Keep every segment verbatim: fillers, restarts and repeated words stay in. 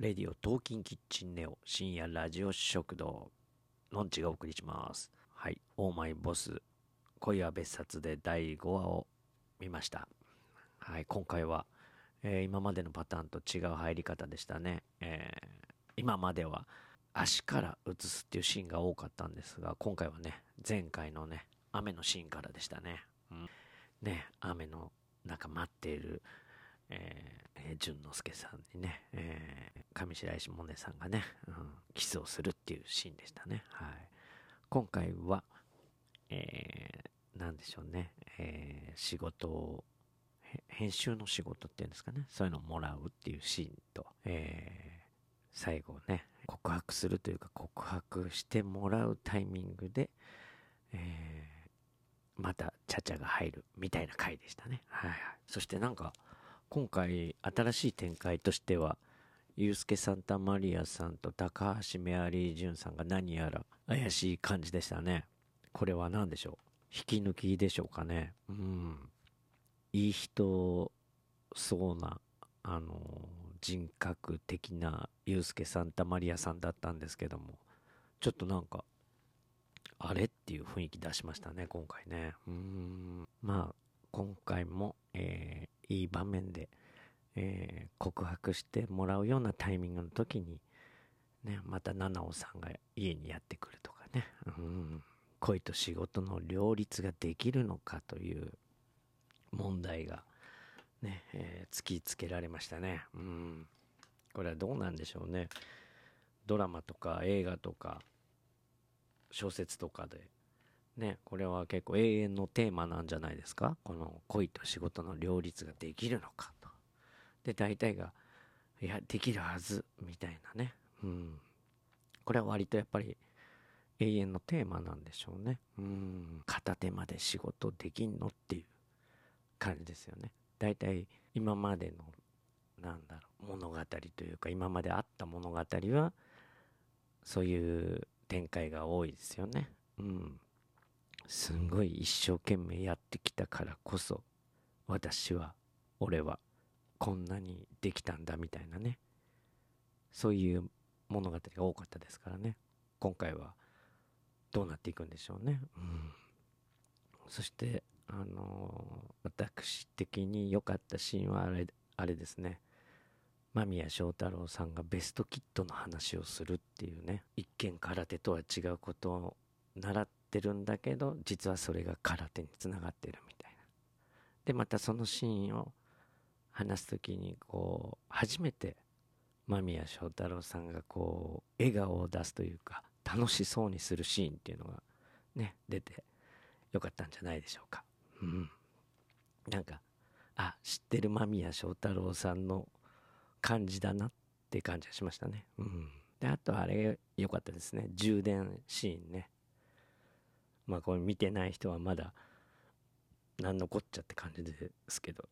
レディオ東京キッチンネオ深夜ラジオ食堂のんちがお送りします。はい、オーマイボス恋は別冊でだいごわを見ました。はい、今回は、えー、今までのパターンと違う入り方でしたね。えー、今までは足から移すっていうシーンが多かったんですが、今回はね、前回のね雨のシーンからでしたね。うん、ね、雨の中待っているえー、淳之介さんにね、えー、上白石萌音さんがね、うん、キスをするっていうシーンでしたね。はい、今回は、えー、なんでしょうね、えー、仕事を編集の仕事っていうんですかね、そういうのをもらうっていうシーンと、えー、最後ね告白するというか告白してもらうタイミングで、えー、またチャチャが入るみたいな回でしたね。はいはい、そしてなんか今回新しい展開としては、ユースケ・サンタマリアさんと高橋メアリー・ジュンさんが何やら怪しい感じでしたね。これは何でしょう、引き抜きでしょうかね。うん、いい人そうなあの人格的なユースケ・サンタマリアさんだったんですけども、ちょっとなんかあれっていう雰囲気出しましたね今回ね。うーん、まあ今回も、えーいい場面で、えー、告白してもらうようなタイミングの時に、ね、また七尾さんが家にやってくるとかね、うん、恋と仕事の両立ができるのかという問題が、ねえー、突きつけられましたね。うん、これはどうなんでしょうね。ドラマとか映画とか小説とかでね、これは結構永遠のテーマなんじゃないですか。この恋と仕事の両立ができるのかと。で、大体がいやできるはずみたいなね。うん、これは割とやっぱり永遠のテーマなんでしょうね。うん、片手まで仕事できんのっていう感じですよね。大体今までのなんだろう物語というか、今まであった物語はそういう展開が多いですよね。うん。すんごい一生懸命やってきたからこそ、私は俺はこんなにできたんだみたいなね、そういう物語が多かったですからね。今回はどうなっていくんでしょうね。うん、そしてあのー、私的に良かったシーンはあれ、あれですね、間宮祥太朗さんがベストキッドの話をするっていうね、一見空手とは違うことを習っててるんだけど、実はそれが空手につながってるみたいな。でまたそのシーンを話すときに、こう初めて間宮祥太朗さんがこう笑顔を出すというか、楽しそうにするシーンっていうのがね出てよかったんじゃないでしょうか。うん、なんかあ知ってる間宮祥太朗さんの感じだなって感じがしましたね。うん、であとあれよかったですね、充電シーンね。まあこれ見てない人はまだ何のこっちゃって感じですけど、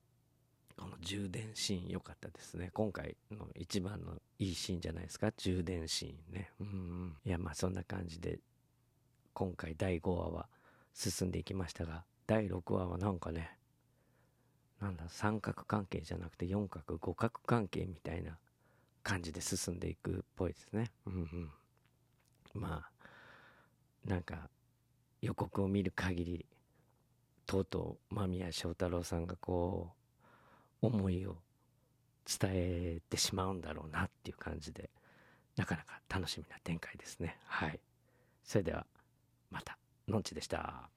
この充電シーン良かったですね。今回の一番のいいシーンじゃないですか、充電シーンね。うんうん、いやまあそんな感じで今回だいごわは進んでいきましたが、だいろくわはなんかね、なんだ三角関係じゃなくて四角五角関係みたいな感じで進んでいくっぽいですね。うんうん、まあなんか予告を見る限り、とうとう間宮祥太朗さんがこう思いを伝えてしまうんだろうなっていう感じで、なかなか楽しみな展開ですね。はい、それではまた、のんちでした。